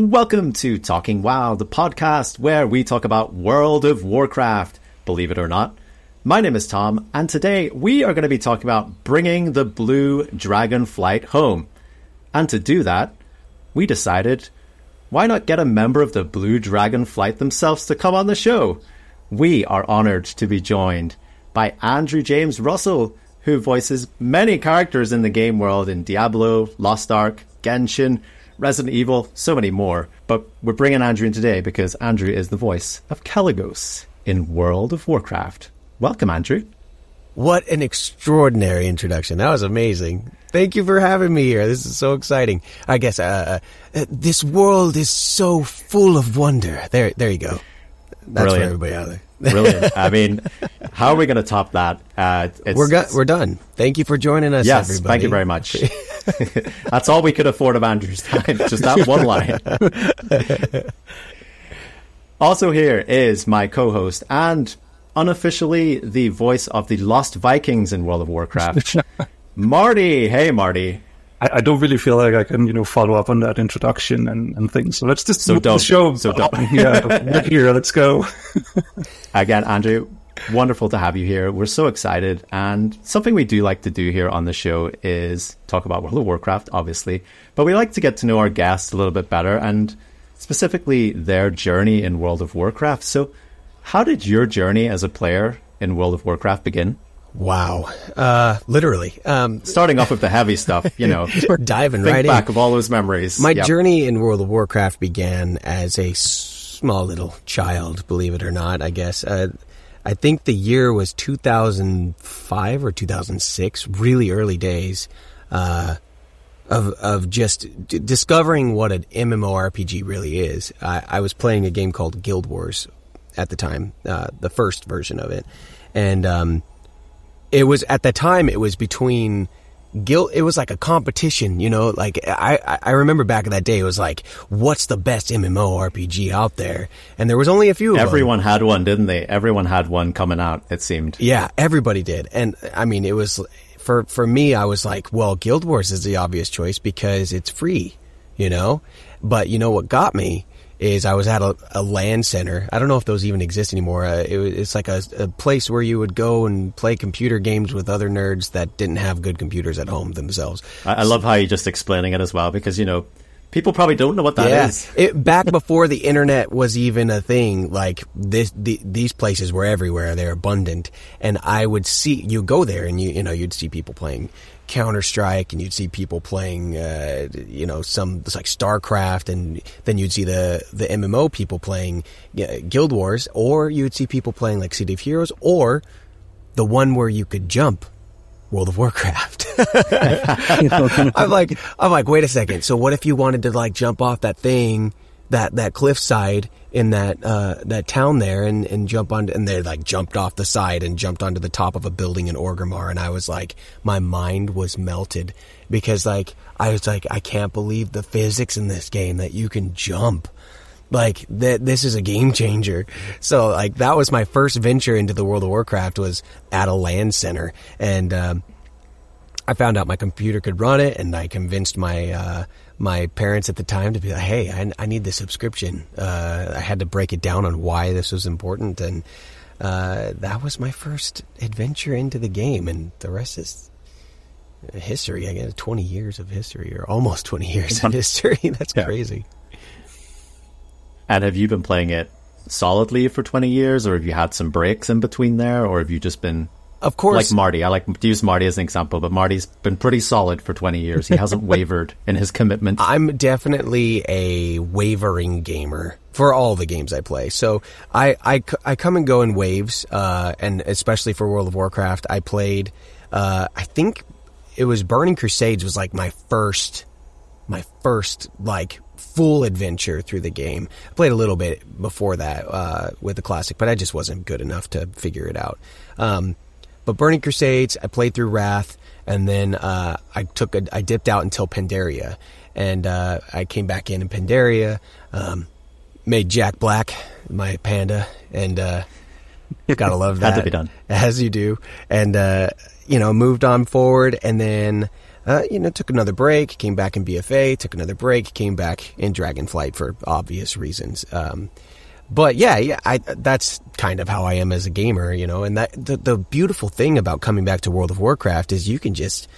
Welcome to Talking WoW, the podcast where we talk about World of Warcraft, believe it or not. My name is Tom, and today we are going to be talking about bringing the Blue Dragonflight home. And to do that, we decided, why not get a member of the Blue Dragonflight themselves to come on the show? We are honored to be joined by Andrew James Russell, who voices many characters in the game world in Diablo, Lost Ark, Genshin, Resident Evil, so many more. But we're bringing Andrew in today because Andrew is the voice of Kalecgos in World of Warcraft. Welcome, Andrew. What an extraordinary introduction. That was amazing. Thank you for having me here. This is so exciting. I guess this world is so full of wonder. There you go. That's brilliant. For everybody out there. Brilliant. I mean, how are we going to top that? We're done. Thank you for joining us, everybody. Thank you very much. That's all we could afford of Andrew's time, just that one line. Also here is my co-host and unofficially the voice of the Lost Vikings in World of Warcraft, Marty. Hey, Marty. I don't really feel like I can, follow up on that introduction and things. So let's just move the show. Here, let's go. Again, Andrew, wonderful to have you here. We're so excited. And something we do like to do here on the show is talk about World of Warcraft, obviously. But we like to get to know our guests a little bit better and specifically their journey in World of Warcraft. So how did your journey as a player in World of Warcraft begin? Wow. Literally. Starting off with the heavy stuff, We're diving right in. Think back of all those memories. My journey in World of Warcraft began as a small little child, believe it or not, I guess. I think the year was 2005 or 2006, really early days of just discovering what an MMORPG really is. I was playing a game called Guild Wars at the time, the first version of it. And it was, at the time, it was between guild. It was like a competition, like I remember back in that day, it was like, what's the best MMORPG out there? And there was only a few of them. Everyone had one, didn't they? Everyone had one coming out, it seemed. Yeah, everybody did. And I mean, it was, for me, I was like, well, Guild Wars is the obvious choice because it's free, But what got me is I was at a LAN center. I don't know if those even exist anymore. It's like a place where you would go and play computer games with other nerds that didn't have good computers at home themselves. I love how you're just explaining it as well because, people probably don't know what that is. Back before the internet was even a thing, like these places were everywhere. They're abundant. And I would see, you go there and you'd see people playing Counter-Strike, and you'd see people playing, it's like StarCraft, and then you'd see the MMO people playing Guild Wars, or you'd see people playing like City of Heroes, or the one where you could jump, World of Warcraft. I'm like, wait a second. So what if you wanted to like jump off that thing, that cliffside in that town there, and jump on, and they like jumped off the side and jumped onto the top of a building in Orgrimmar, and I was like, my mind was melted because I can't believe the physics in this game that you can jump. Like this is a game changer. So like that was my first venture into the World of Warcraft, was at a LAN center, and I found out my computer could run it, and I convinced my parents at the time to be like, hey, I need the subscription. I had to break it down on why this was important, and that was my first adventure into the game, and the rest is history. I guess 20 years of history, or almost 20 years of history. That's crazy. And have you been playing it solidly for 20 years, or have you had some breaks in between there, or have you just been... Of course. Like Marty. I like to use Marty as an example, but Marty's been pretty solid for 20 years. He hasn't wavered in his commitment. I'm definitely a wavering gamer for all the games I play. So I come and go in waves, and especially for World of Warcraft, I played, I think it was Burning Crusades was like my first like full adventure through the game. I played a little bit before that with the classic, but I just wasn't good enough to figure it out. But Burning Crusades, I played through Wrath, and then I dipped out until Pandaria, and I came back in Pandaria, made Jack Black my panda, and gotta love that. Had to be done, as you do, and moved on forward, and then took another break, came back in BFA, took another break, came back in Dragonflight for obvious reasons. But that's kind of how I am as a gamer, and that the beautiful thing about coming back to World of Warcraft is you can just,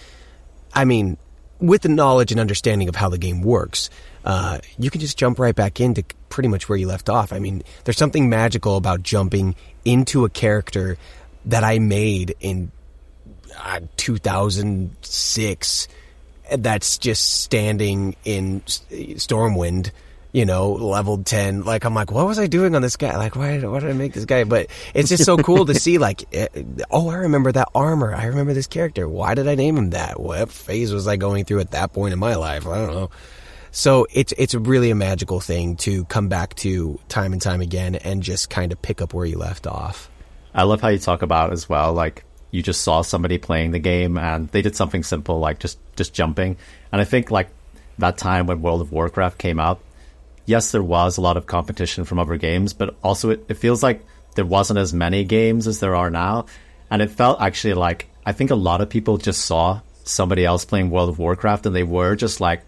with the knowledge and understanding of how the game works, you can just jump right back into pretty much where you left off. There's something magical about jumping into a character that I made in 2006 that's just standing in Stormwind, level 10. Like, I'm like, what was I doing on this guy? Like, why did I make this guy? But it's just so cool to see, like, I remember that armor. I remember this character. Why did I name him that? What phase was I going through at that point in my life? I don't know. So it's really a magical thing to come back to time and time again and just kind of pick up where you left off. I love how you talk about as well, like, you just saw somebody playing the game and they did something simple, like just jumping. And I think, like, that time when World of Warcraft came out, yes, there was a lot of competition from other games, but also it feels like there wasn't as many games as there are now. And it felt actually like, I think a lot of people just saw somebody else playing World of Warcraft and they were just like,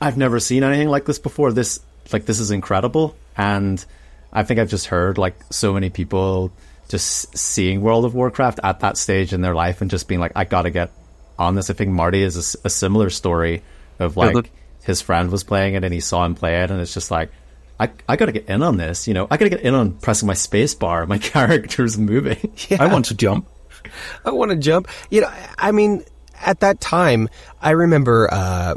I've never seen anything like this before. This is incredible. And I think I've just heard, like, so many people just seeing World of Warcraft at that stage in their life and just being like, I gotta get on this. I think Marty is a similar story of, like, his friend was playing it and he saw him play it, and it's just like, I gotta get in on this. I gotta get in on pressing my space bar. My character's moving. Yeah. I want to jump. At that time, I remember,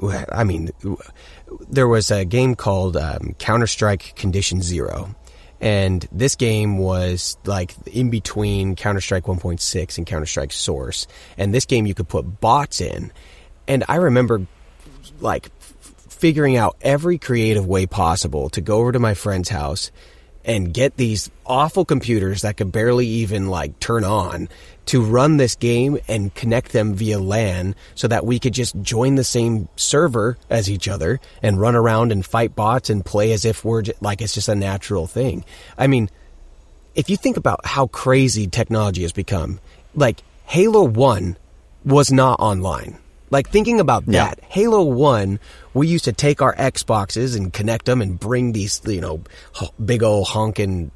there was a game called Counter-Strike Condition Zero. And this game was, like, in between Counter-Strike 1.6 and Counter-Strike Source. And this game you could put bots in. And I remember, like, figuring out every creative way possible to go over to my friend's house and get these awful computers that could barely even, like, turn on to run this game and connect them via LAN so that we could just join the same server as each other and run around and fight bots and play as if we're like, it's just a natural thing. If you think about how crazy technology has become, like, Halo 1 was not online. Like, thinking about that, Halo 1, we used to take our Xboxes and connect them and bring these, big old honkin',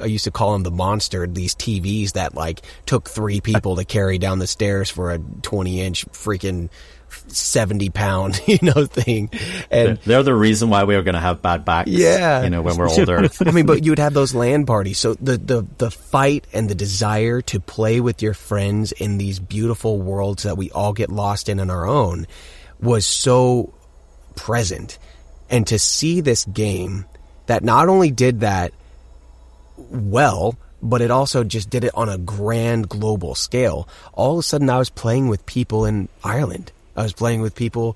I used to call them the monster, these TVs that, like, took 3 people to carry down the stairs for a 20-inch freaking 70-pound, thing. And they're the reason why we are going to have bad backs, when we're older. But you would have those LAN parties. So the fight and the desire to play with your friends in these beautiful worlds that we all get lost in on our own was so present. And to see this game that not only did that well, but it also just did it on a grand global scale. All of a sudden, I was playing with people in Ireland. I was playing with people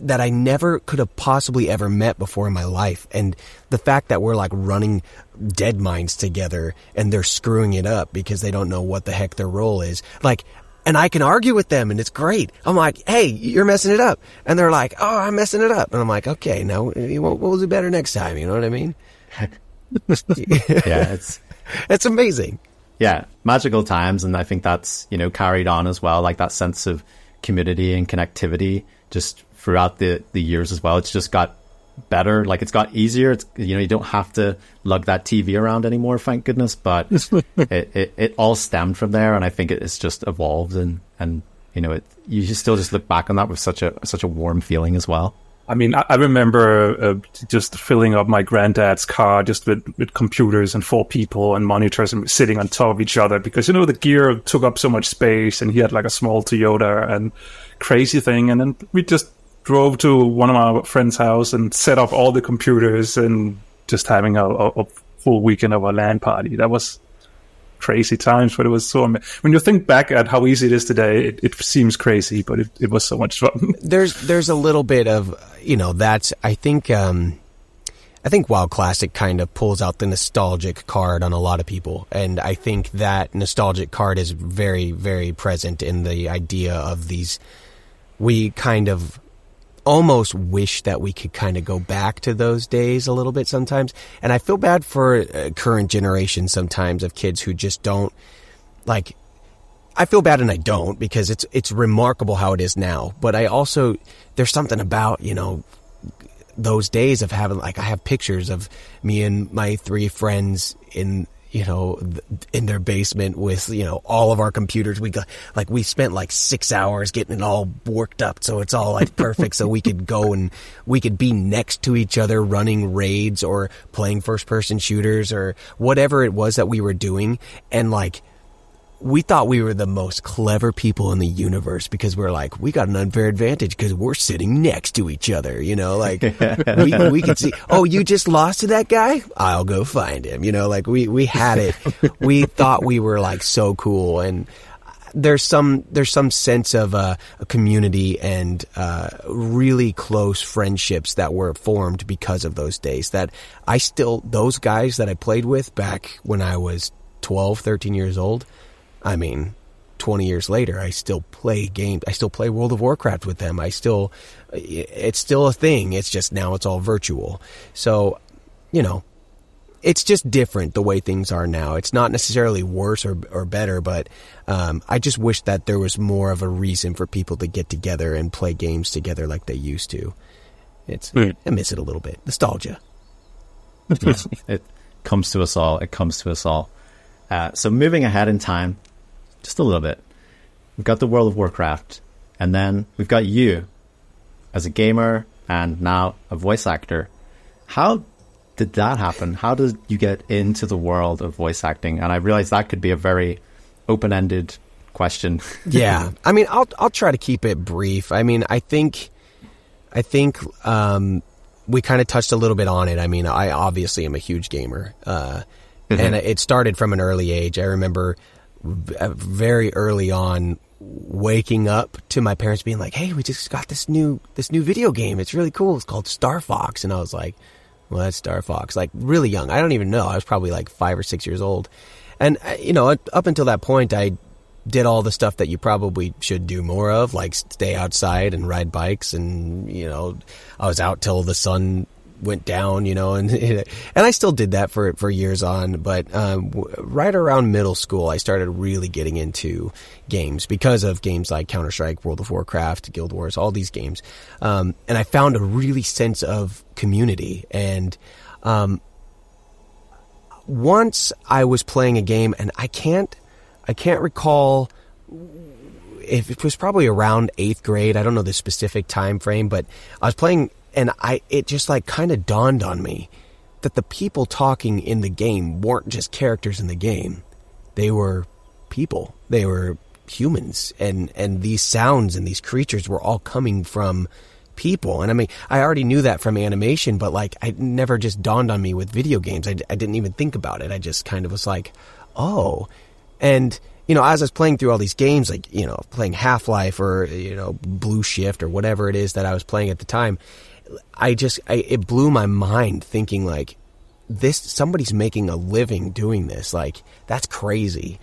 that I never could have possibly ever met before in my life. And the fact that we're, like, running dead mines together and they're screwing it up because they don't know what the heck their role is. Like, and I can argue with them and it's great. I'm like, hey, you're messing it up. And they're like, oh, I'm messing it up. And I'm like, okay, now we'll do better next time. You know what I mean? It's amazing. Magical times. And I think that's carried on as well, like that sense of community and connectivity just throughout the years as well. It's just got better, like, it's got easier. It's you don't have to lug that TV around anymore, thank goodness, but it all stemmed from there. And I think it's just evolved, and you still just look back on that with such a warm feeling as well. I remember just filling up my granddad's car just with computers and 4 people and monitors and sitting on top of each other because, the gear took up so much space and he had, like, a small Toyota and crazy thing. And then we just drove to one of our friend's house and set up all the computers and just having a full weekend of a LAN party. That was crazy times, but it was so amazing. When you think back at how easy it is today, it seems crazy, but it was so much fun. There's a little bit of that's, I think WoW Classic kind of pulls out the nostalgic card on a lot of people, and I think that nostalgic card is very, very present in the idea of these. We kind of almost wish that we could kind of go back to those days a little bit sometimes. And I feel bad for current generation sometimes of kids who just don't, like, I feel bad and I don't, because it's remarkable how it is now. But I also, there's something about, you know, those days of having, like, I have pictures of me and my three friends in, you know, in their basement with, you know, all of our computers. We got, like, we spent like 6 hours getting it all worked up so it's all like perfect so we could go and we could be next to each other running raids or playing first person shooters or whatever it was that we were doing. And like, we thought we were the most clever people in the universe because we're like, we got an unfair advantage because we're sitting next to each other, you know, like we could see, oh, you just lost to that guy? I'll go find him. You know, like we had it. We thought we were like so cool. And there's some sense of a community and really close friendships that were formed because of those days that I still, those guys that I played with back when I was 12, 13 years old, I mean, 20 years later, I still play games. I still play World of Warcraft with them. It's still a thing. It's just now it's all virtual. So, you know, it's just different the way things are now. It's not necessarily worse or better, but I just wish that there was more of a reason for people to get together and play games together like they used to. I miss it a little bit. Nostalgia. Yeah, it comes to us all. So moving ahead in time. Just a little bit. We've got the World of Warcraft, and then we've got you as a gamer and now a voice actor. How did that happen? How did you get into the world of voice acting? And I realize that could be a very open-ended question. Yeah. I mean, I'll try to keep it brief. I mean, I think we kind of touched a little bit on it. I mean, I obviously am a huge gamer. And it started from an early age. I remember very early on waking up to my parents being like, hey, we just got this new video game, it's really cool, it's called Star Fox. And I was like, well, that's Star Fox, like really young. I don't even know, I was probably like 5 or 6 years old. And you know, up until that point I did all the stuff that you probably should do more of, like stay outside and ride bikes, and you know, I was out till the sun went down, you know, and I still did that for years on. But right around middle school, I started really getting into games because of games like Counter-Strike, World of Warcraft, Guild Wars, all these games. And I found a really sense of community. And once I was playing a game, and I can't recall, if it was probably around 8th grade. I don't know the specific time frame, but I was playing. And it just like kind of dawned on me that the people talking in the game weren't just characters in the game. They were people. They were humans. And these sounds and these creatures were all coming from people. And I mean, I already knew that from animation, but like, it never just dawned on me with video games. I didn't even think about it. I just kind of was like, oh. And you know, as I was playing through all these games, like, you know, playing Half-Life or, you know, Blue Shift or whatever it is that I was playing at the time, it blew my mind thinking like, this, somebody's making a living doing this. Like, that's crazy.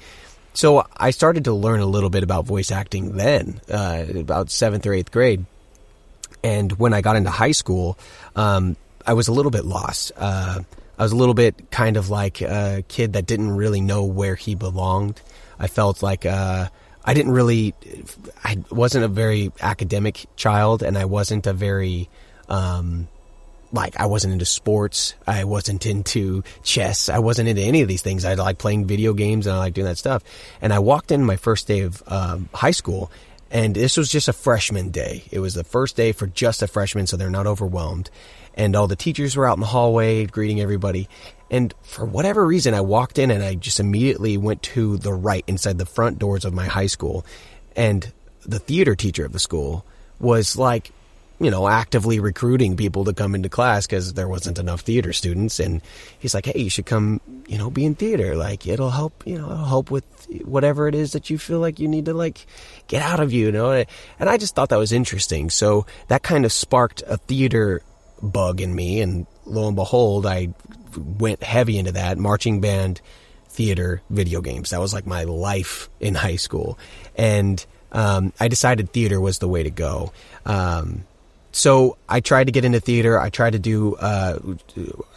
So I started to learn a little bit about voice acting then, about 7th or 8th grade. And when I got into high school, I was a little bit lost. I was a little bit kind of like a kid that didn't really know where he belonged. I felt like, I wasn't a very academic child, and I wasn't a very, I wasn't into sports. I wasn't into chess. I wasn't into any of these things. I like playing video games and I like doing that stuff. And I walked in my first day of high school, and this was just a freshman day. It was the first day for just a freshman, so they're not overwhelmed. And all the teachers were out in the hallway greeting everybody. And for whatever reason, I walked in and I just immediately went to the right inside the front doors of my high school. And the theater teacher of the school was like, you know, actively recruiting people to come into class because there wasn't enough theater students. And he's like, hey, you should come, you know, be in theater. Like, it'll help, you know, it'll help with whatever it is that you feel like you need to, like, get out of you, you know. And I just thought that was interesting. So that kind of sparked a theater bug in me, and lo and behold, I went heavy into that. Marching band, theater, video games. That was like my life in high school. And I decided theater was the way to go. So I tried to get into theater. I tried to do,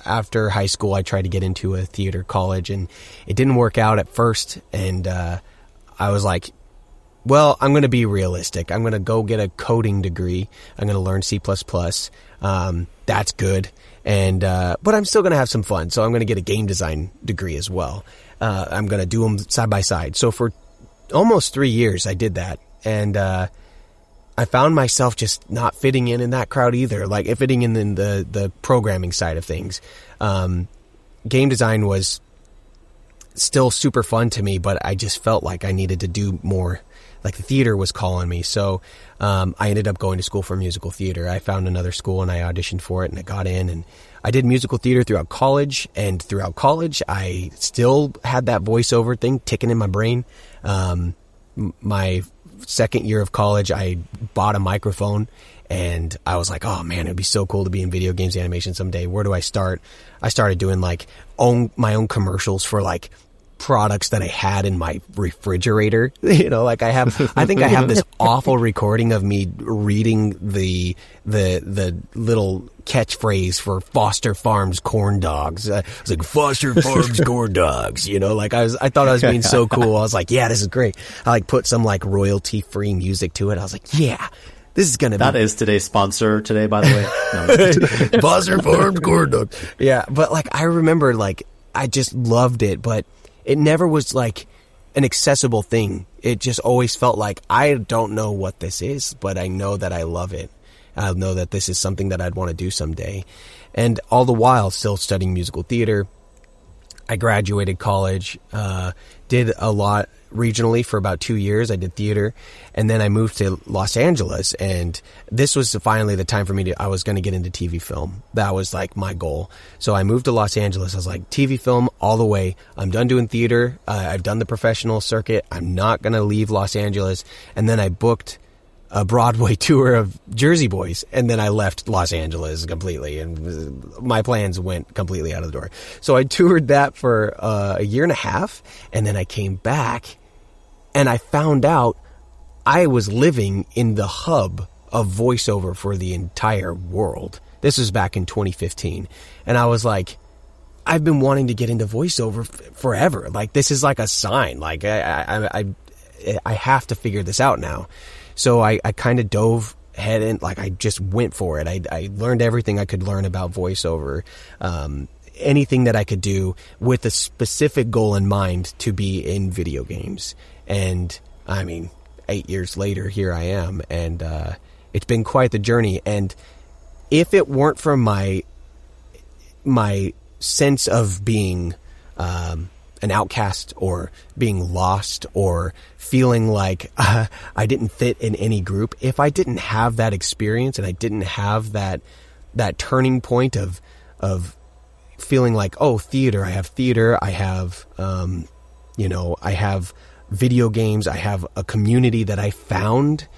after high school, I tried to get into a theater college, and it didn't work out at first. And I was like, well, I'm going to be realistic. I'm going to go get a coding degree. I'm going to learn C++. That's good. And but I'm still going to have some fun. So I'm going to get a game design degree as well. I'm going to do them side by side. So for almost 3 years, I did that. And I found myself just not fitting in that crowd either, like fitting in the programming side of things. Game design was still super fun to me, but I just felt like I needed to do more. Like the theater was calling me. So I ended up going to school for musical theater. I found another school and I auditioned for it and I got in, and I did musical theater throughout college, and throughout college I still had that voiceover thing ticking in my brain. My second year of college, I bought a microphone and I was like, oh man, it'd be so cool to be in video games animation someday. Where do I start? I started doing like my own commercials for like products that I had in my refrigerator. You know, like I think I have this awful recording of me reading the little catchphrase for Foster Farms corn dogs. I was like, Foster Farms corn dogs, you know, like I thought I was being so cool. I was like, yeah, this is great. I like put some like royalty free music to it. I was like, yeah, this is going to be. That is today's sponsor today, by the way. No, Foster Farms corn dogs. Yeah. But like, I remember like, I just loved it, but it never was like an accessible thing. It just always felt like, I don't know what this is, but I know that I love it. I know that this is something that I'd want to do someday. And all the while still studying musical theater. I graduated college, did a lot regionally for about 2 years. I did theater, and then I moved to Los Angeles, and this was finally the time for me to, I was going to get into TV film. That was like my goal. So I moved to Los Angeles. I was like, TV film all the way. I'm done doing theater. I've done the professional circuit. I'm not going to leave Los Angeles. And then I booked a Broadway tour of Jersey Boys, and then I left Los Angeles completely, and my plans went completely out of the door. So I toured that for a year and a half, and then I came back and I found out I was living in the hub of voiceover for the entire world. This was back in 2015, and I was like, I've been wanting to get into voiceover forever. Like, this is like a sign. Like I have to figure this out now. So I kind of dove head in, like I just went for it. I learned everything I could learn about voiceover, anything that I could do with a specific goal in mind to be in video games. And I mean, 8 years later, here I am. And it's been quite the journey. And if it weren't for my sense of being an outcast, or being lost, or feeling like I didn't fit in any group, if I didn't have that experience and I didn't have that turning point of feeling like, oh, theater, I have, you know, I have video games, I have a community that I found,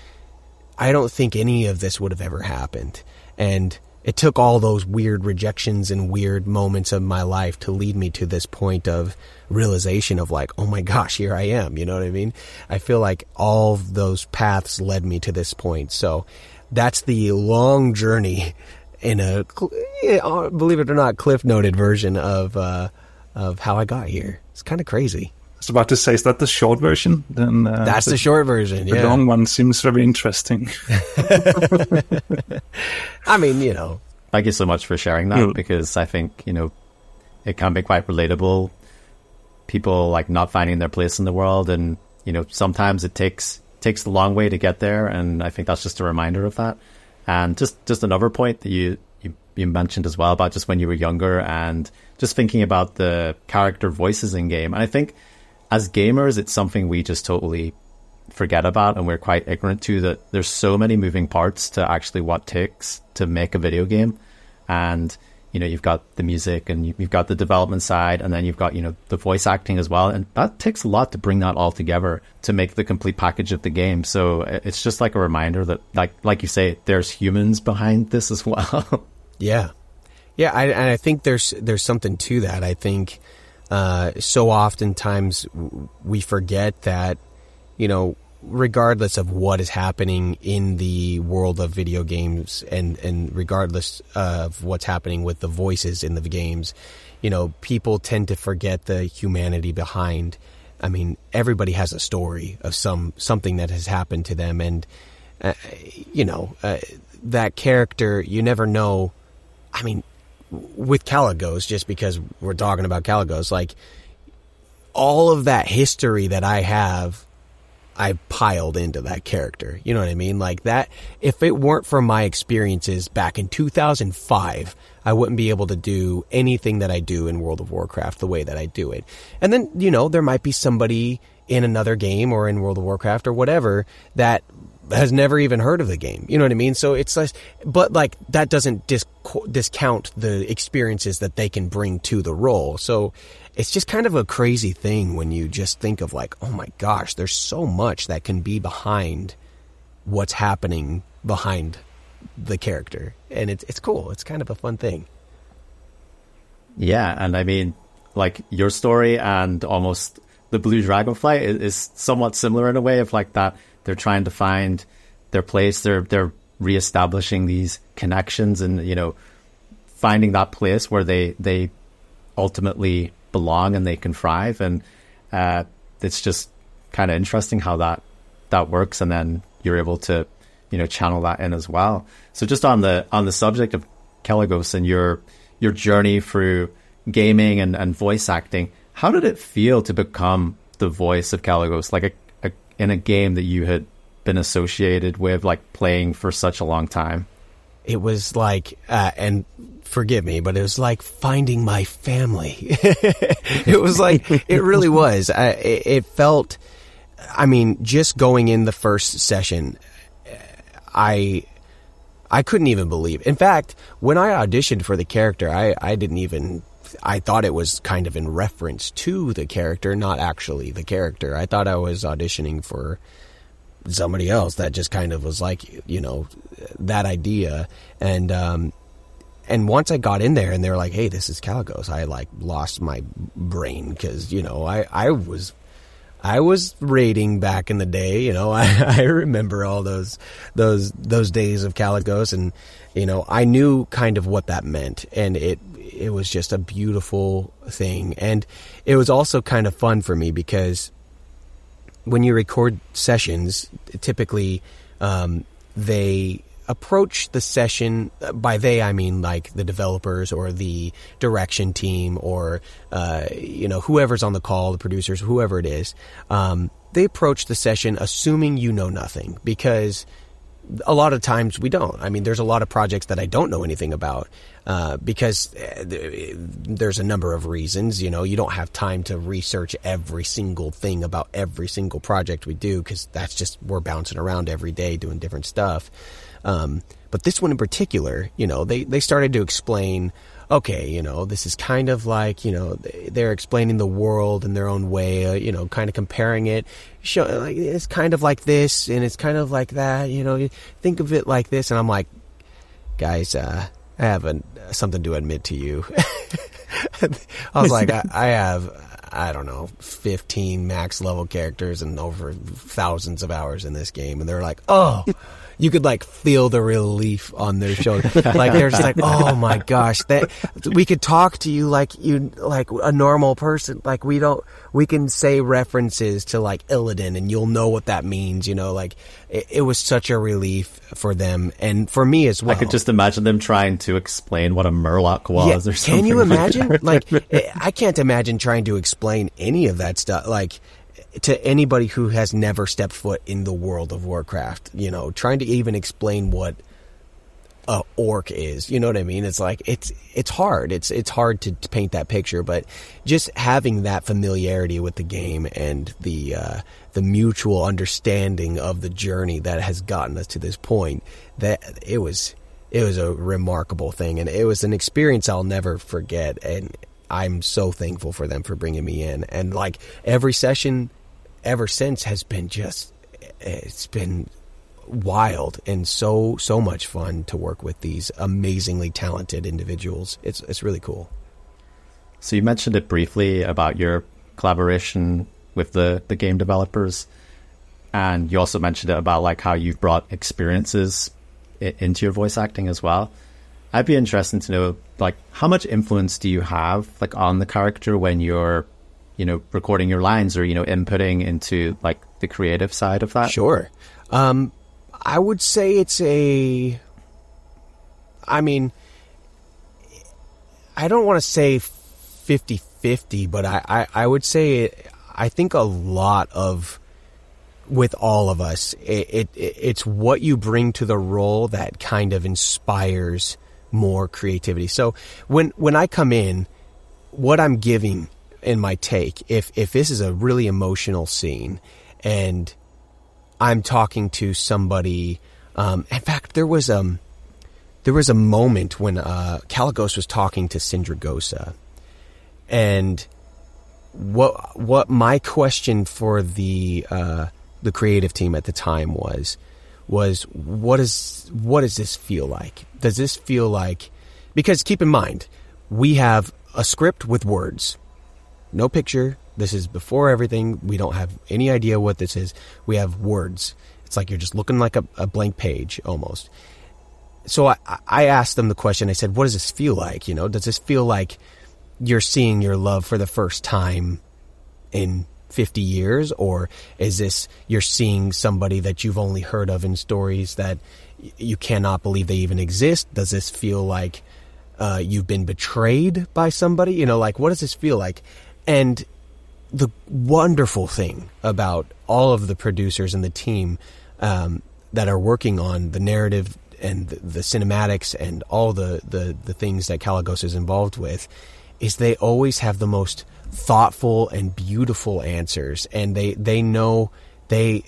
I don't think any of this would have ever happened. And it took all those weird rejections and weird moments of my life to lead me to this point of realization of like, oh my gosh, here I am. You know what I mean? I feel like all of those paths led me to this point. So that's the long journey in a, believe it or not, cliff-noted version of how I got here. It's kind of crazy. I was about to say, is that the short version? Then that's the short version. The long one seems very interesting. I mean, you know, thank you so much for sharing that, because I think, you know, it can be quite relatable. People like not finding their place in the world, and you know, sometimes it takes a long way to get there, and I think that's just a reminder of that. And just another point that you mentioned as well about just when you were younger and just thinking about the character voices in game, and I think, as gamers, it's something we just totally forget about, and we're quite ignorant to that. There's so many moving parts to actually what takes to make a video game, and you know, you've got the music, and you've got the development side, and then you've got, you know, the voice acting as well, and that takes a lot to bring that all together to make the complete package of the game. So it's just like a reminder that, like you say, there's humans behind this as well. Yeah. I think there's something to that. I think. So oftentimes we forget that, you know, regardless of what is happening in the world of video games, and regardless of what's happening with the voices in the games, you know, people tend to forget the humanity behind I mean, everybody has a story of something that has happened to them, and that character, you never know. I mean, with Kalecgos, just because we're talking about Kalecgos, like, all of that history that I have, I piled into that character. You know what I mean? Like, that, if it weren't for my experiences back in 2005, I wouldn't be able to do anything that I do in World of Warcraft the way that I do it. And then, you know, there might be somebody in another game or in World of Warcraft or whatever that has never even heard of the game. You know what I mean? So it's like, but like, that doesn't discount the experiences that they can bring to the role. So it's just kind of a crazy thing when you just think of like, oh my gosh, there's so much that can be behind what's happening behind the character. And it's cool. It's kind of a fun thing. Yeah. And I mean, like, your story and almost the Blue Dragonflight is somewhat similar in a way of like that. They're trying to find their place. They're reestablishing these connections and, you know, finding that place where they ultimately belong and they can thrive. And it's just kind of interesting how that works. And then you're able to, you know, channel that in as well. So just on the subject of Kalecgos and your journey through gaming and voice acting, how did it feel to become the voice of Kalecgos? Like in a game that you had been associated with, like, playing for such a long time? It was like, and forgive me, but it was like finding my family. It was like, it really was. It felt, I mean, just going in the first session, I couldn't even believe. In fact, when I auditioned for the character, I thought it was kind of in reference to the character, not actually the character. I thought I was auditioning for somebody else that just kind of was like, you know, that idea. And once I got in there and they were like, hey, this is Kalecgos, I like lost my brain, because, you know, I was raiding back in the day. You know, I remember all those days of Kalecgos, and, you know, I knew kind of what that meant, and it was just a beautiful thing. And it was also kind of fun for me, because when you record sessions, typically they approach the session, by they I mean like the developers or the direction team or you know, whoever's on the call, the producers, whoever it is, they approach the session assuming you know nothing, because a lot of times we don't. I mean, there's a lot of projects that I don't know anything about, because there's a number of reasons. You know, you don't have time to research every single thing about every single project we do, because that's just, we're bouncing around every day doing different stuff. But this one in particular, you know, they started to explain, okay, you know, this is kind of like, you know, they're explaining the world in their own way, you know, kind of comparing it. Like, it's kind of like this and it's kind of like that, you know, think of it like this. And I'm like, guys, I have something to admit to you. I was like, I have, I don't know, 15 max level characters and over thousands of hours in this game. And they're like, oh. You could like feel the relief on their shoulder. Like, they're just like, oh my gosh, that we could talk to you like you, like a normal person. Like, we can say references to like Illidan and you'll know what that means, you know, like it was such a relief for them and for me as well. I could just imagine them trying to explain what a Murloc was, yeah, or something. Can you imagine? Like I can't imagine trying to explain any of that stuff. Like, to anybody who has never stepped foot in the World of Warcraft, you know, trying to even explain what a orc is, you know what I mean? It's like, it's hard. It's hard to paint that picture, but just having that familiarity with the game and the mutual understanding of the journey that has gotten us to this point, that it was a remarkable thing. And it was an experience I'll never forget. And I'm so thankful for them for bringing me in. And like, every session ever since has been just, it's been wild and so much fun to work with these amazingly talented individuals. It's really cool. So you mentioned it briefly about your collaboration with the game developers, and you also mentioned it about like how you've brought experiences into your voice acting as well. I'd be interested to know, like, how much influence do you have, like, on the character when you're you know, recording your lines or, you know, inputting into like the creative side of that? Sure. I would say it's a, I mean, I don't want to say 50-50, but I would say I think a lot of, with all of us, it's what you bring to the role that kind of inspires more creativity. So when I come in, what I'm giving in my take, if this is a really emotional scene and I'm talking to somebody, in fact, there was a moment when Kalecgos was talking to Sindragosa, and what my question for the creative team at the time was what does this feel like? Does this feel like, because keep in mind, we have a script with words, no picture. This is before everything. We don't have any idea what this is. We have words. It's like you're just looking like a blank page almost. So I asked them the question. I said, what does this feel like? You know, does this feel like you're seeing your love for the first time in 50 years? Or is this you're seeing somebody that you've only heard of in stories that you cannot believe they even exist? Does this feel like you've been betrayed by somebody? You know, like, what does this feel like? And the wonderful thing about all of the producers and the team that are working on the narrative and the cinematics and all the things that Kalecgos is involved with is they always have the most thoughtful and beautiful answers. And they know, they,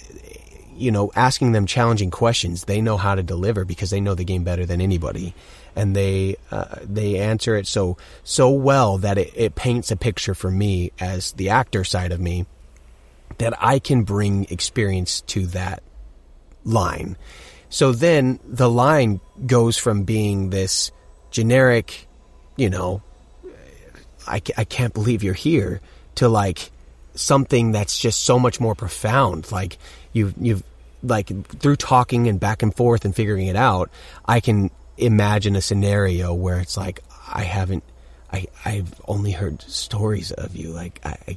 you know, asking them challenging questions, they know how to deliver because they know the game better than anybody. And they answer it so well that it paints a picture for me as the actor side of me that I can bring experience to that line. So then the line goes from being this generic, you know, I can't believe you're here, to like something that's just so much more profound. Like you've like through talking and back and forth and figuring it out, I can imagine a scenario where it's like, I've only heard stories of you. Like I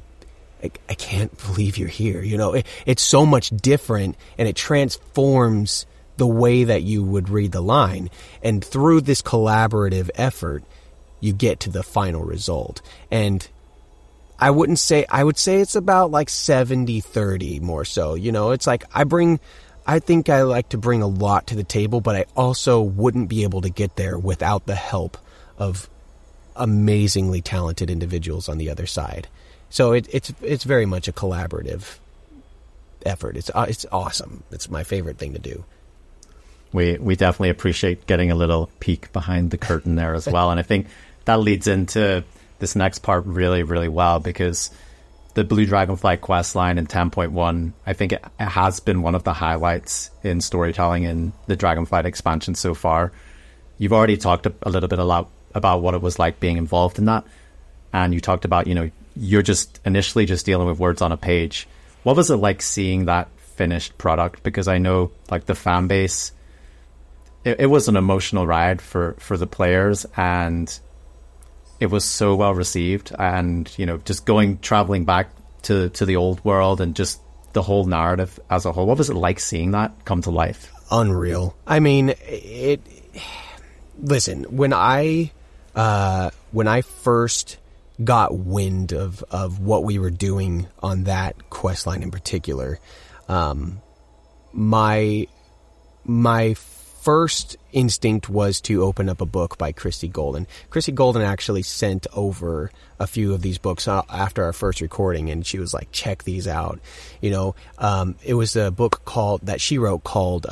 can't believe you're here. You know, it's so much different, and it transforms the way that you would read the line. And through this collaborative effort, you get to the final result. And I would say it's about like 70-30 more so. You know, it's like I think I like to bring a lot to the table, but I also wouldn't be able to get there without the help of amazingly talented individuals on the other side. So it's very much a collaborative effort. It's awesome. It's my favorite thing to do. We definitely appreciate getting a little peek behind the curtain there as well. And I think that leads into this next part really, really well, because the Blue Dragonflight quest line in 10.1, I think it has been one of the highlights in storytelling in the Dragonflight expansion so far. You've already talked a little bit about what it was like being involved in that. And you talked about, you know, you're just initially just dealing with words on a page. What was it like seeing that finished product? Because I know like the fan base, it was an emotional ride for the players, and it was so well received. And, you know, just traveling back to the old world and just the whole narrative as a whole, what was it like seeing that come to life? Unreal. I mean, listen, when I first got wind of what we were doing on that questline in particular, my first instinct was to open up a book by Christy Golden. Christy Golden actually sent over a few of these books after our first recording, and she was like, check these out. You know, it was a book that she wrote called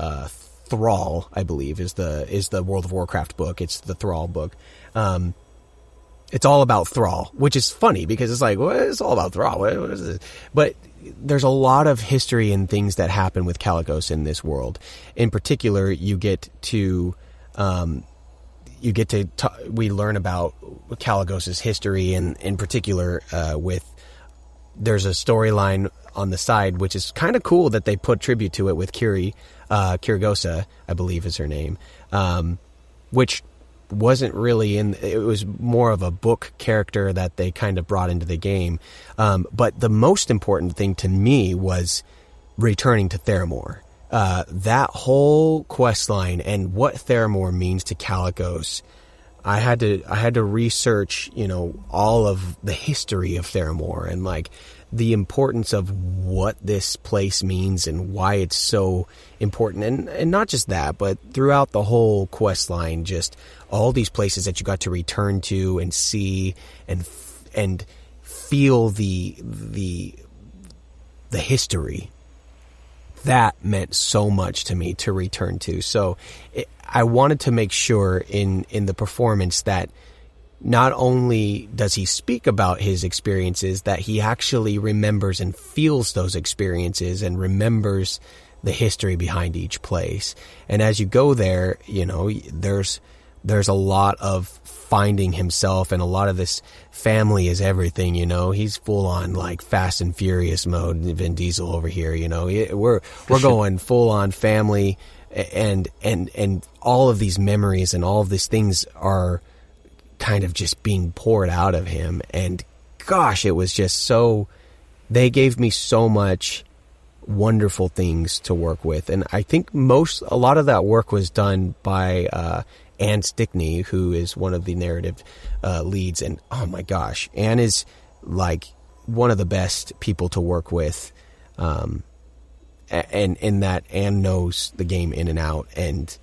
Thrall, I believe, is the World of Warcraft book. It's the Thrall book. It's all about Thrall, which is funny because it's like, well, it's all about Thrall. What is this? But there's a lot of history and things that happen with Kalecgos in this world. In particular, we learn about Kalecgos' history, and in particular, there's a storyline on the side, which is kind of cool that they put tribute to it with Kirigosa, I believe is her name, which wasn't really in, it was more of a book character that they kind of brought into the game. But the most important thing to me was returning to Theramore. That whole quest line and what Theramore means to Kalecgos, I had to research, you know, all of the history of Theramore and like the importance of what this place means and why it's so important. And not just that, but throughout the whole quest line, just all these places that you got to return to and see and feel the history. That meant so much to me to return to. So I wanted to make sure in the performance that not only does he speak about his experiences, that he actually remembers and feels those experiences and remembers the history behind each place. And as you go there, you know, there's a lot of finding himself, and a lot of this family is everything, you know. He's full on like Fast and Furious mode, Vin Diesel over here, you know. We're going full on family, and all of these memories and all of these things are kind of just being poured out of him. And gosh, it was just so, they gave me so much wonderful things to work with. And I think a lot of that work was done by Anne Stickney, who is one of the narrative leads. And oh my gosh, Anne is like one of the best people to work with, and in that Anne knows the game in and out. And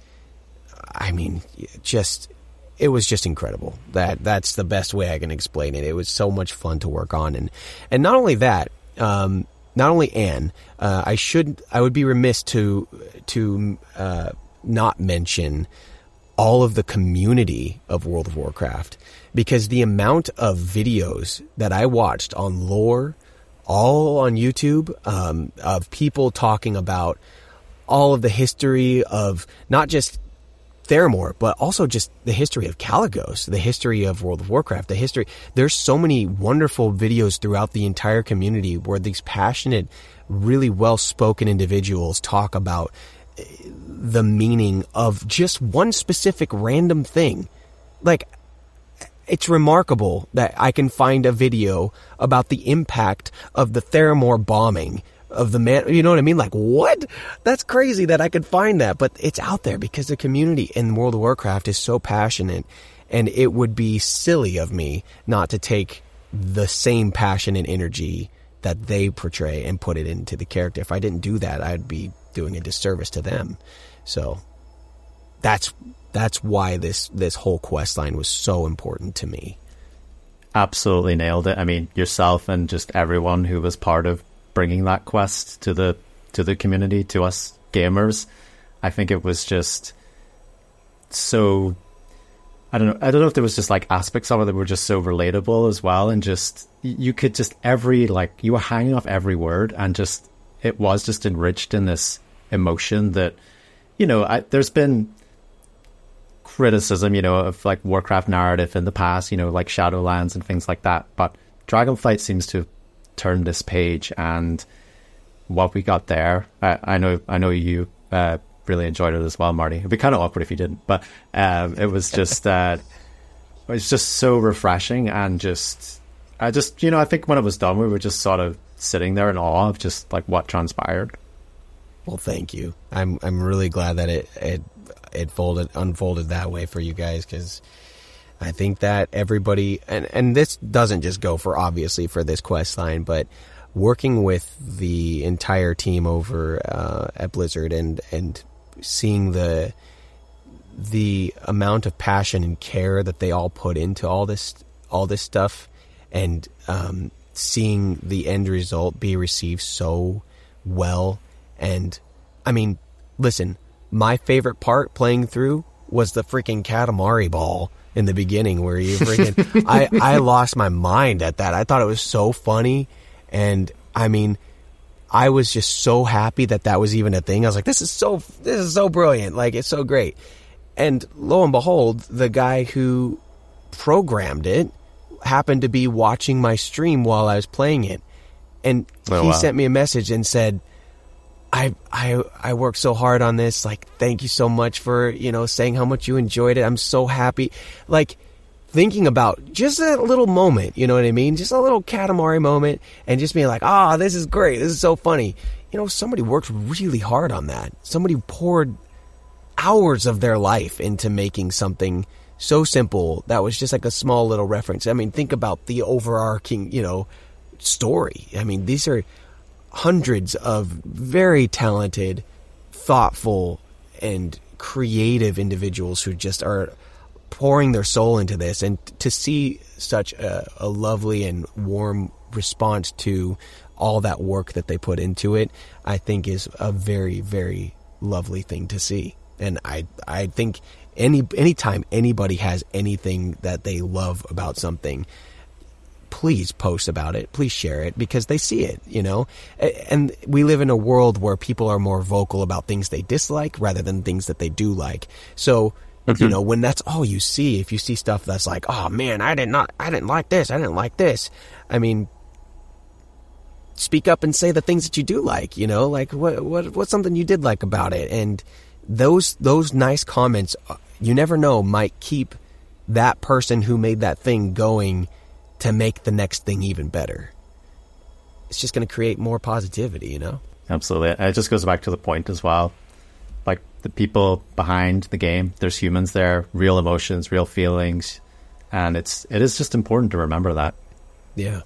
I mean, just, it was just incredible. That's the best way I can explain it. It was so much fun to work on, and not only that, not only Anne. I would be remiss to not mention all of the community of World of Warcraft, because the amount of videos that I watched on lore, all on YouTube, of people talking about all of the history of not just Theramore, but also just the history of Kalecgos, the history of World of Warcraft, the history. There's so many wonderful videos throughout the entire community where these passionate, really well-spoken individuals talk about the meaning of just one specific random thing. Like, it's remarkable that I can find a video about the impact of the Theramore bombing of the man, you know what I mean? Like, what? That's crazy that I could find that, but it's out there because the community in World of Warcraft is so passionate, and it would be silly of me not to take the same passion and energy that they portray and put it into the character. If I didn't do that, I'd be doing a disservice to them. So that's why this whole quest line was so important to me. Absolutely nailed it. I mean, yourself and just everyone who was part of bringing that quest to the community, to us gamers. I think it was just so, I don't know if there was just like aspects of it that were just so relatable as well, and just you could just you were hanging off every word, and just it was just enriched in this emotion that, you know, there's been criticism, you know, of like Warcraft narrative in the past, you know, like Shadowlands and things like that, but Dragonflight seems to have turned this page, and what we got there, I know you really enjoyed it as well, Marty. It'd be kind of awkward if you didn't, but it was just it's just so refreshing, and just I think when it was done, we were just sort of sitting there in awe of just like what transpired. Well, thank you. I'm really glad that it unfolded that way for you guys, because I think that everybody, and this doesn't just go for, obviously, for this quest line, but working with the entire team over at Blizzard and seeing the amount of passion and care that they all put into all this stuff, and seeing the end result be received so well. And I mean, listen, my favorite part playing through was the freaking Katamari ball in the beginning, where you freaking I lost my mind at that. I thought it was so funny, and I mean, I was just so happy that was even a thing. I was like, this is so brilliant, like it's so great. And lo and behold, the guy who programmed it happened to be watching my stream while I was playing it, and he sent me a message and said, I worked so hard on this. Like, thank you so much for, you know, saying how much you enjoyed it. I'm so happy. Like, thinking about just that little moment, you know what I mean? Just a little Katamari moment and just being like, ah, this is great. This is so funny. You know, somebody worked really hard on that. Somebody poured hours of their life into making something so simple that was just like a small little reference. I mean, think about the overarching, you know, story. I mean, these are hundreds of very talented, thoughtful, and creative individuals who just are pouring their soul into this, and to see such a lovely and warm response to all that work that they put into it, I think is a very, very lovely thing to see. And I think anytime anybody has anything that they love about something, please post about it, please share it, because they see it, you know. And we live in a world where people are more vocal about things they dislike rather than things that they do like. So, mm-hmm. you know, when that's all you see, if you see stuff that's like, oh man, I didn't like this, I mean, speak up and say the things that you do like, you know, like what's something you did like about it. And those nice comments, you never know, might keep that person who made that thing going to make the next thing even better. It's just going to create more positivity, you know? Absolutely. It just goes back to the point as well. Like, the people behind the game, there's humans there, real emotions, real feelings, and it is just important to remember that. Yeah.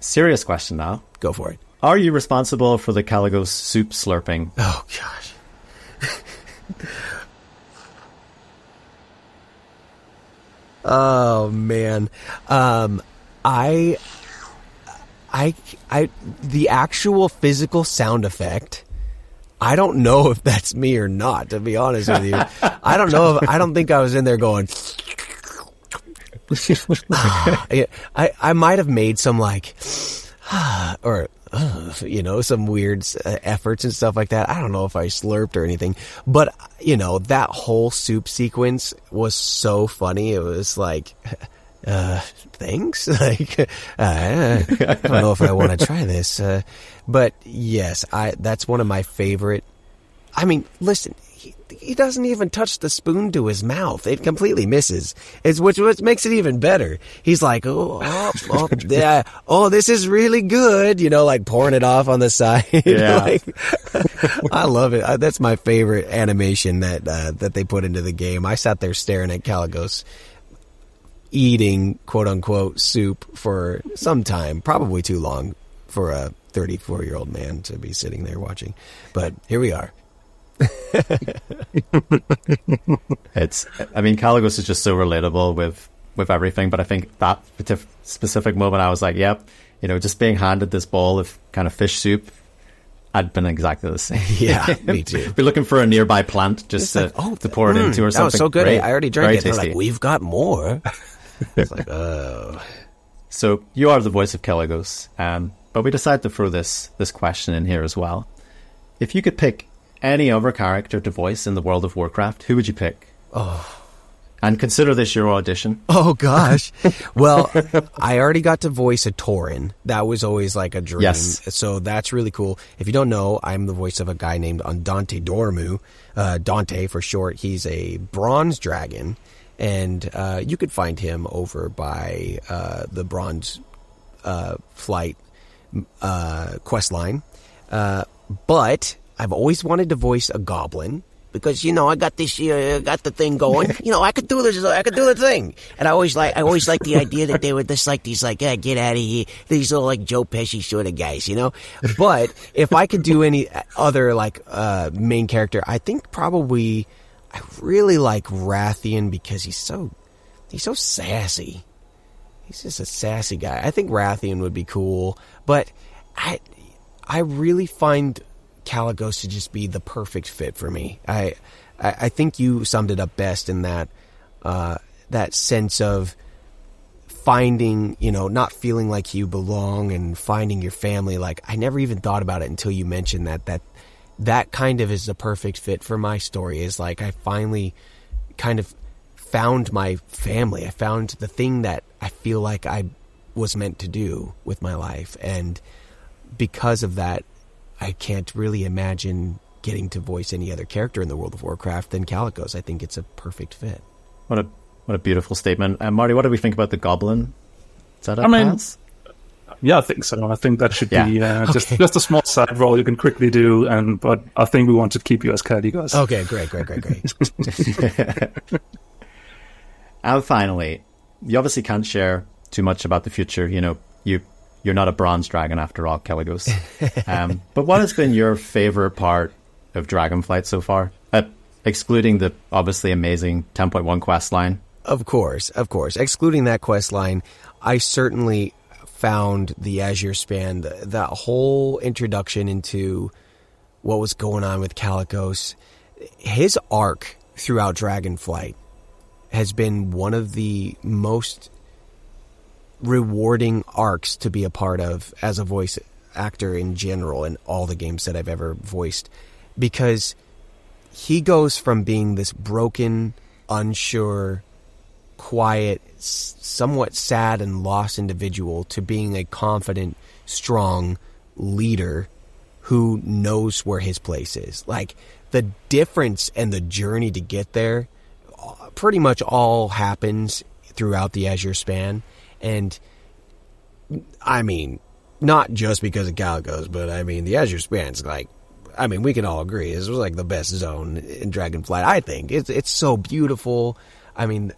Serious question now. Go for it. Are you responsible for the Kalecgos soup slurping? Oh, gosh. Oh man, I the actual physical sound effect, I don't know if that's me or not, to be honest with you. I don't know if, I don't think I was in there going I might have made some like or you know, some weird efforts and stuff like that. I don't know if I slurped or anything, but you know, that whole soup sequence was so funny. It was like, thanks. Like, I don't know if I want to try this, but yes, that's one of my favorite. I mean, listen, he doesn't even touch the spoon to his mouth. It completely misses. It's which makes it even better. He's like, oh, yeah, oh, this is really good. You know, like pouring it off on the side. Yeah. Like, I love it. That's my favorite animation that they put into the game. I sat there staring at Kalecgos eating, quote unquote, soup for some time, probably too long for a 34-year-old man to be sitting there watching. But here we are. I mean, Kalecgos is just so relatable with everything, but I think that specific moment I was like, yep, you know, just being handed this bowl of kind of fish soup, I'd been exactly the same. Yeah, me too. Be looking for a nearby plant just to, like, to pour it into or something. That was so good. Great. I already drank it. They're like, we've got more. It's like, oh. So you are the voice of Kalecgos, but we decided to throw this question in here as well. If you could pick any other character to voice in the World of Warcraft, who would you pick? Oh, and consider this your audition. Oh gosh. Well, I already got to voice a Tauren. That was always like a dream. Yes. So that's really cool. If you don't know, I'm the voice of a guy named Andante Dormu, Dante for short. He's a bronze dragon, and you could find him over by the Bronze Flight quest line. But I've always wanted to voice a goblin because, you know, I got the thing going. You know, I could do the thing. And I always like the idea that they were just like these, like, hey, get out of here, these little like Joe Pesci sort of guys, you know. But if I could do any other like main character, I think probably I really like Wrathion because he's so sassy. He's just a sassy guy. I think Wrathion would be cool, but I really find Kalecgos to just be the perfect fit for me. I think you summed it up best in that that sense of finding, you know, not feeling like you belong and finding your family. Like, I never even thought about it until you mentioned that kind of is the perfect fit for my story. Is like, I finally kind of found my family. I found the thing that I feel like I was meant to do with my life, and because of that, I can't really imagine getting to voice any other character in the World of Warcraft than Kalecgos. I think it's a perfect fit. What a beautiful statement. And Marty, what do we think about the goblin? Is that pass? Yeah, I think so. I think that should be okay. just a small side role you can quickly do, but I think we want to keep you as Kalecgos. Okay, great. And finally, you obviously can't share too much about the future. You know, you're not a bronze dragon after all, Kalecgos. But what has been your favorite part of Dragonflight so far, excluding the obviously amazing 10.1 quest line? Of course. Excluding that quest line, I certainly found the Azure Span, that whole introduction into what was going on with Kalecgos. His arc throughout Dragonflight has been one of the most rewarding arcs to be a part of as a voice actor in general in all the games that I've ever voiced, because he goes from being this broken, unsure, quiet, somewhat sad and lost individual to being a confident, strong leader who knows where his place is. Like, the difference and the journey to get there pretty much all happens throughout the Azure Span. And I mean, not just because of Kalecgos, but I mean, the Azure Span's like, I mean, we can all agree this was like the best zone in Dragonflight. I think it's so beautiful. I mean,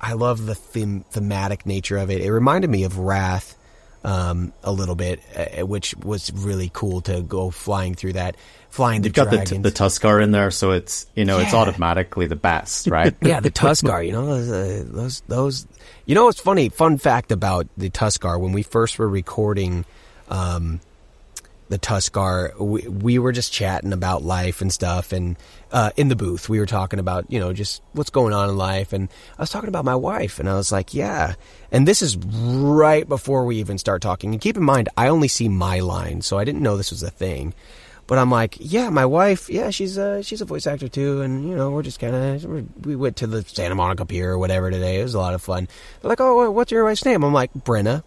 I love the thematic nature of it. It reminded me of Wrath a little bit, which was really cool to go flying through that. You've got the Tuskar in there, so it's, you know, it's automatically the best, right? Yeah, the Tuskar, you know, those. You know, it's funny. Fun fact about the Tuskar: when we first were recording the Tuskar, we were just chatting about life and stuff, and in the booth we were talking about, you know, just what's going on in life, and I was talking about my wife, and I was like, yeah, and this is right before we even start talking, and keep in mind I only see my line, so I didn't know this was a thing, but I'm like, yeah, my wife, yeah, she's a voice actor too, and you know, we're just kind of, we went to the Santa Monica Pier or whatever today, it was a lot of fun. They're like, oh, what's your wife's name? I'm like, Brenna,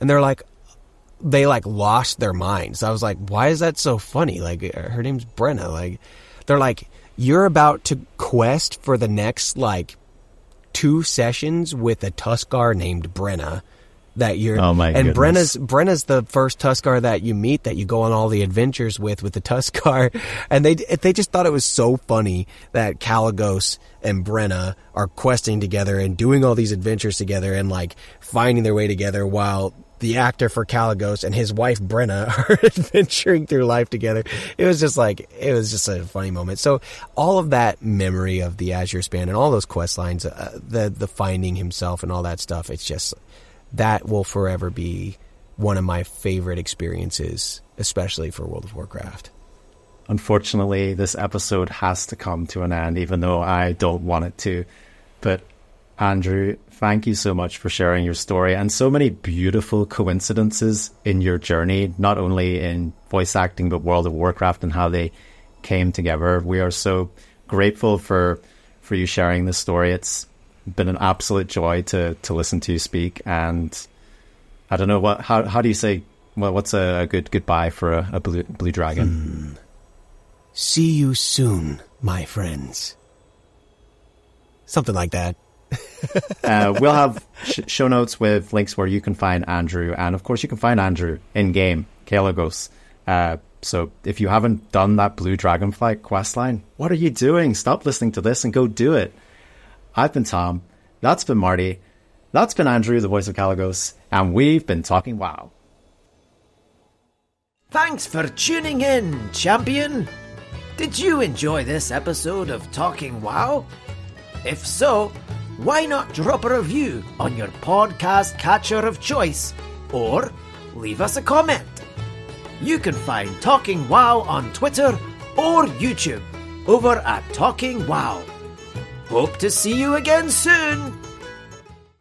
and they're like, they like lost their minds. I was like, why is that so funny? Like, her name's Brenna. Like, they're like, you're about to quest for the next like 2 sessions with a Tuskar named Brenna that you're, oh my and goodness. Brenna's the first Tuskar that you meet, that you go on all the adventures with the Tuskar, and they just thought it was so funny that Kalecgos and Brenna are questing together and doing all these adventures together and like finding their way together, while the actor for Kalecgos and his wife Brenna are adventuring through life together. It was just a funny moment. So all of that memory of the Azure Span and all those quest lines, the finding himself and all that stuff, it's just, that will forever be one of my favorite experiences, especially for World of Warcraft. Unfortunately, this episode has to come to an end, even though I don't want it to. But Andrew, thank you so much for sharing your story and so many beautiful coincidences in your journey, not only in voice acting, but World of Warcraft and how they came together. We are so grateful for you sharing this story. It's been an absolute joy to listen to you speak. And I don't know, how do you say, well, what's a good goodbye for a blue dragon? See you soon, my friends. Something like that. We'll have show notes with links where you can find Andrew, and of course you can find Andrew in game Kalecgos, so if you haven't done that Blue Dragonflight questline, what are you doing? Stop listening to this and go do it. I've been Tom, that's been Marty, that's been Andrew, the voice of Kalecgos, and we've been talking WoW. Thanks for tuning in, champion. Did you enjoy this episode of Talking WoW? If so, why not drop a review on your podcast catcher of choice, or leave us a comment? You can find Talking WoW on Twitter or YouTube over at Talking WoW. Hope to see you again soon!